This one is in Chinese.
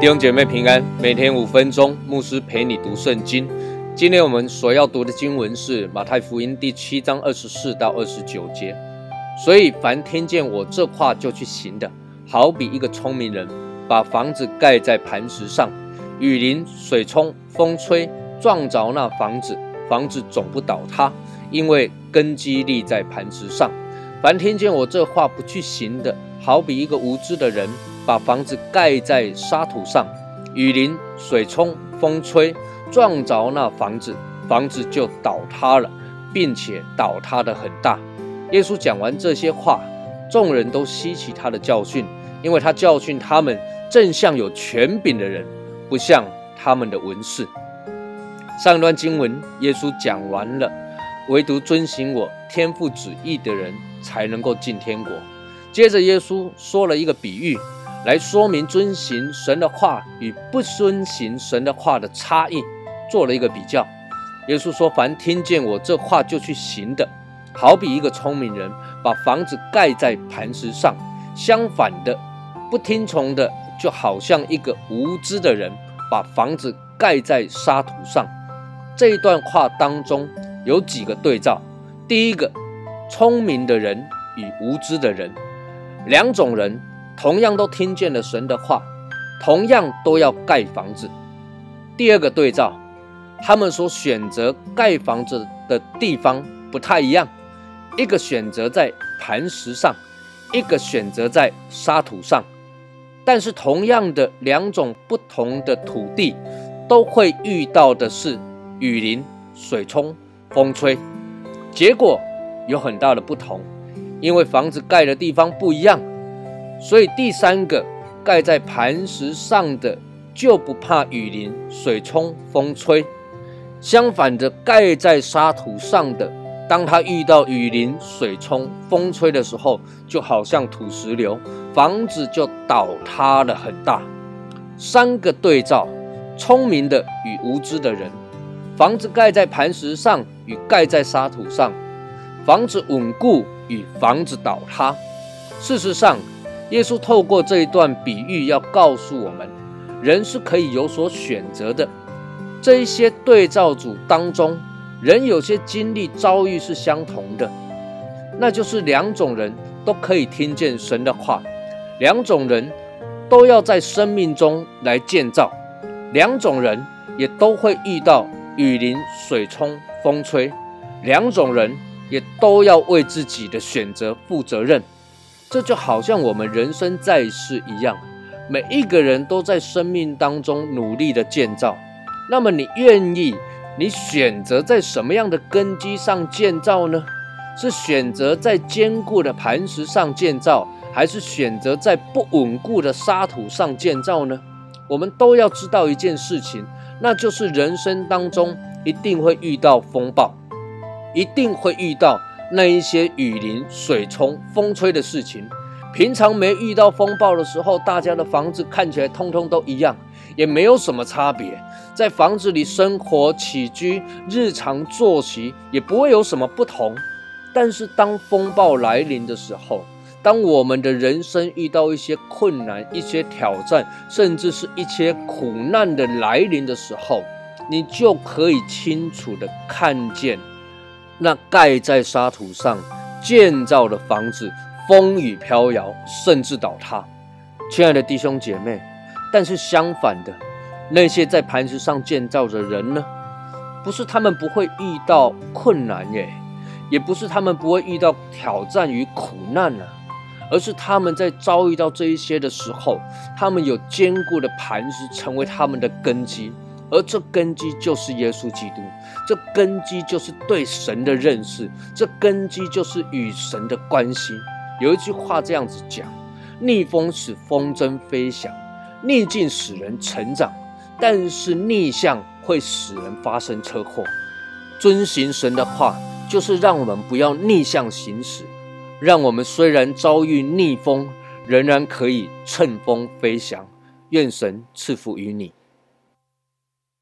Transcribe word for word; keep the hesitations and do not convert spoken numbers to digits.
弟兄姐妹平安，每天五分钟，牧师陪你读圣经。今天我们所要读的经文是马太福音第七章二十四到二十九节。所以凡听见我这话就去行的，好比一个聪明人，把房子盖在磐石上，雨淋、水冲、风吹，撞着那房子，房子总不倒塌，因为根基立在磐石上。凡听见我这话不去行的，好比一个无知的人，把房子盖在沙土上，雨淋、水冲、风吹，撞着那房子，房子就倒塌了，并且倒塌得很大。耶稣讲完这些话，众人都稀奇他的教训，因为他教训他们正像有权柄的人，不像他们的文士。上一段经文耶稣讲完了，唯独遵行我天父旨意的人才能够进天国。接着耶稣说了一个比喻，来说明遵行神的话与不遵行神的话的差异，做了一个比较。耶稣说，凡听见我这话就去行的，好比一个聪明人，把房子盖在磐石上。相反的，不听从的就好像一个无知的人，把房子盖在沙土上。这一段话当中有几个对照，第一个，聪明的人与无知的人，两种人同样都听见了神的话，同样都要盖房子。第二个对照，他们所选择盖房子的地方不太一样，一个选择在磐石上，一个选择在沙土上，但是同样的两种不同的土地，都会遇到的是雨淋、水冲、风吹，结果有很大的不同，因为房子盖的地方不一样。所以第三个，盖在磐石上的就不怕雨淋、水冲、风吹，相反的，盖在沙土上的，当他遇到雨淋、水冲、风吹的时候，就好像土石流，房子就倒塌了很大。三个对照，聪明的与无知的人，房子盖在磐石上与盖在沙土上，房子稳固与房子倒塌。事实上，耶稣透过这一段比喻要告诉我们，人是可以有所选择的。这一些对照组当中，人有些经历遭遇是相同的，那就是两种人都可以听见神的话，两种人都要在生命中来建造，两种人也都会遇到雨淋、水冲、风吹，两种人也都要为自己的选择负责任。这就好像我们人生在世一样，每一个人都在生命当中努力的建造。那么你愿意，你选择在什么样的根基上建造呢？是选择在坚固的磐石上建造，还是选择在不稳固的沙土上建造呢？我们都要知道一件事情，那就是人生当中一定会遇到风暴，一定会遇到那一些雨淋、水冲、风吹的事情。平常没遇到风暴的时候，大家的房子看起来通通都一样，也没有什么差别，在房子里生活起居、日常作息也不会有什么不同。但是当风暴来临的时候，当我们的人生遇到一些困难、一些挑战，甚至是一些苦难的来临的时候，你就可以清楚的看见那盖在沙土上建造的房子风雨飘摇，甚至倒塌。亲爱的弟兄姐妹，但是相反的，那些在磐石上建造的人呢，不是他们不会遇到困难耶，也不是他们不会遇到挑战与苦难啊，而是他们在遭遇到这一些的时候，他们有坚固的磐石成为他们的根基，而这根基就是耶稣基督，这根基就是对神的认识，这根基就是与神的关系。有一句话这样子讲，逆风使风筝飞翔，逆境使人成长，但是逆向会使人发生车祸。遵行神的话，就是让我们不要逆向行驶，让我们虽然遭遇逆风，仍然可以乘风飞翔。愿神赐福于你。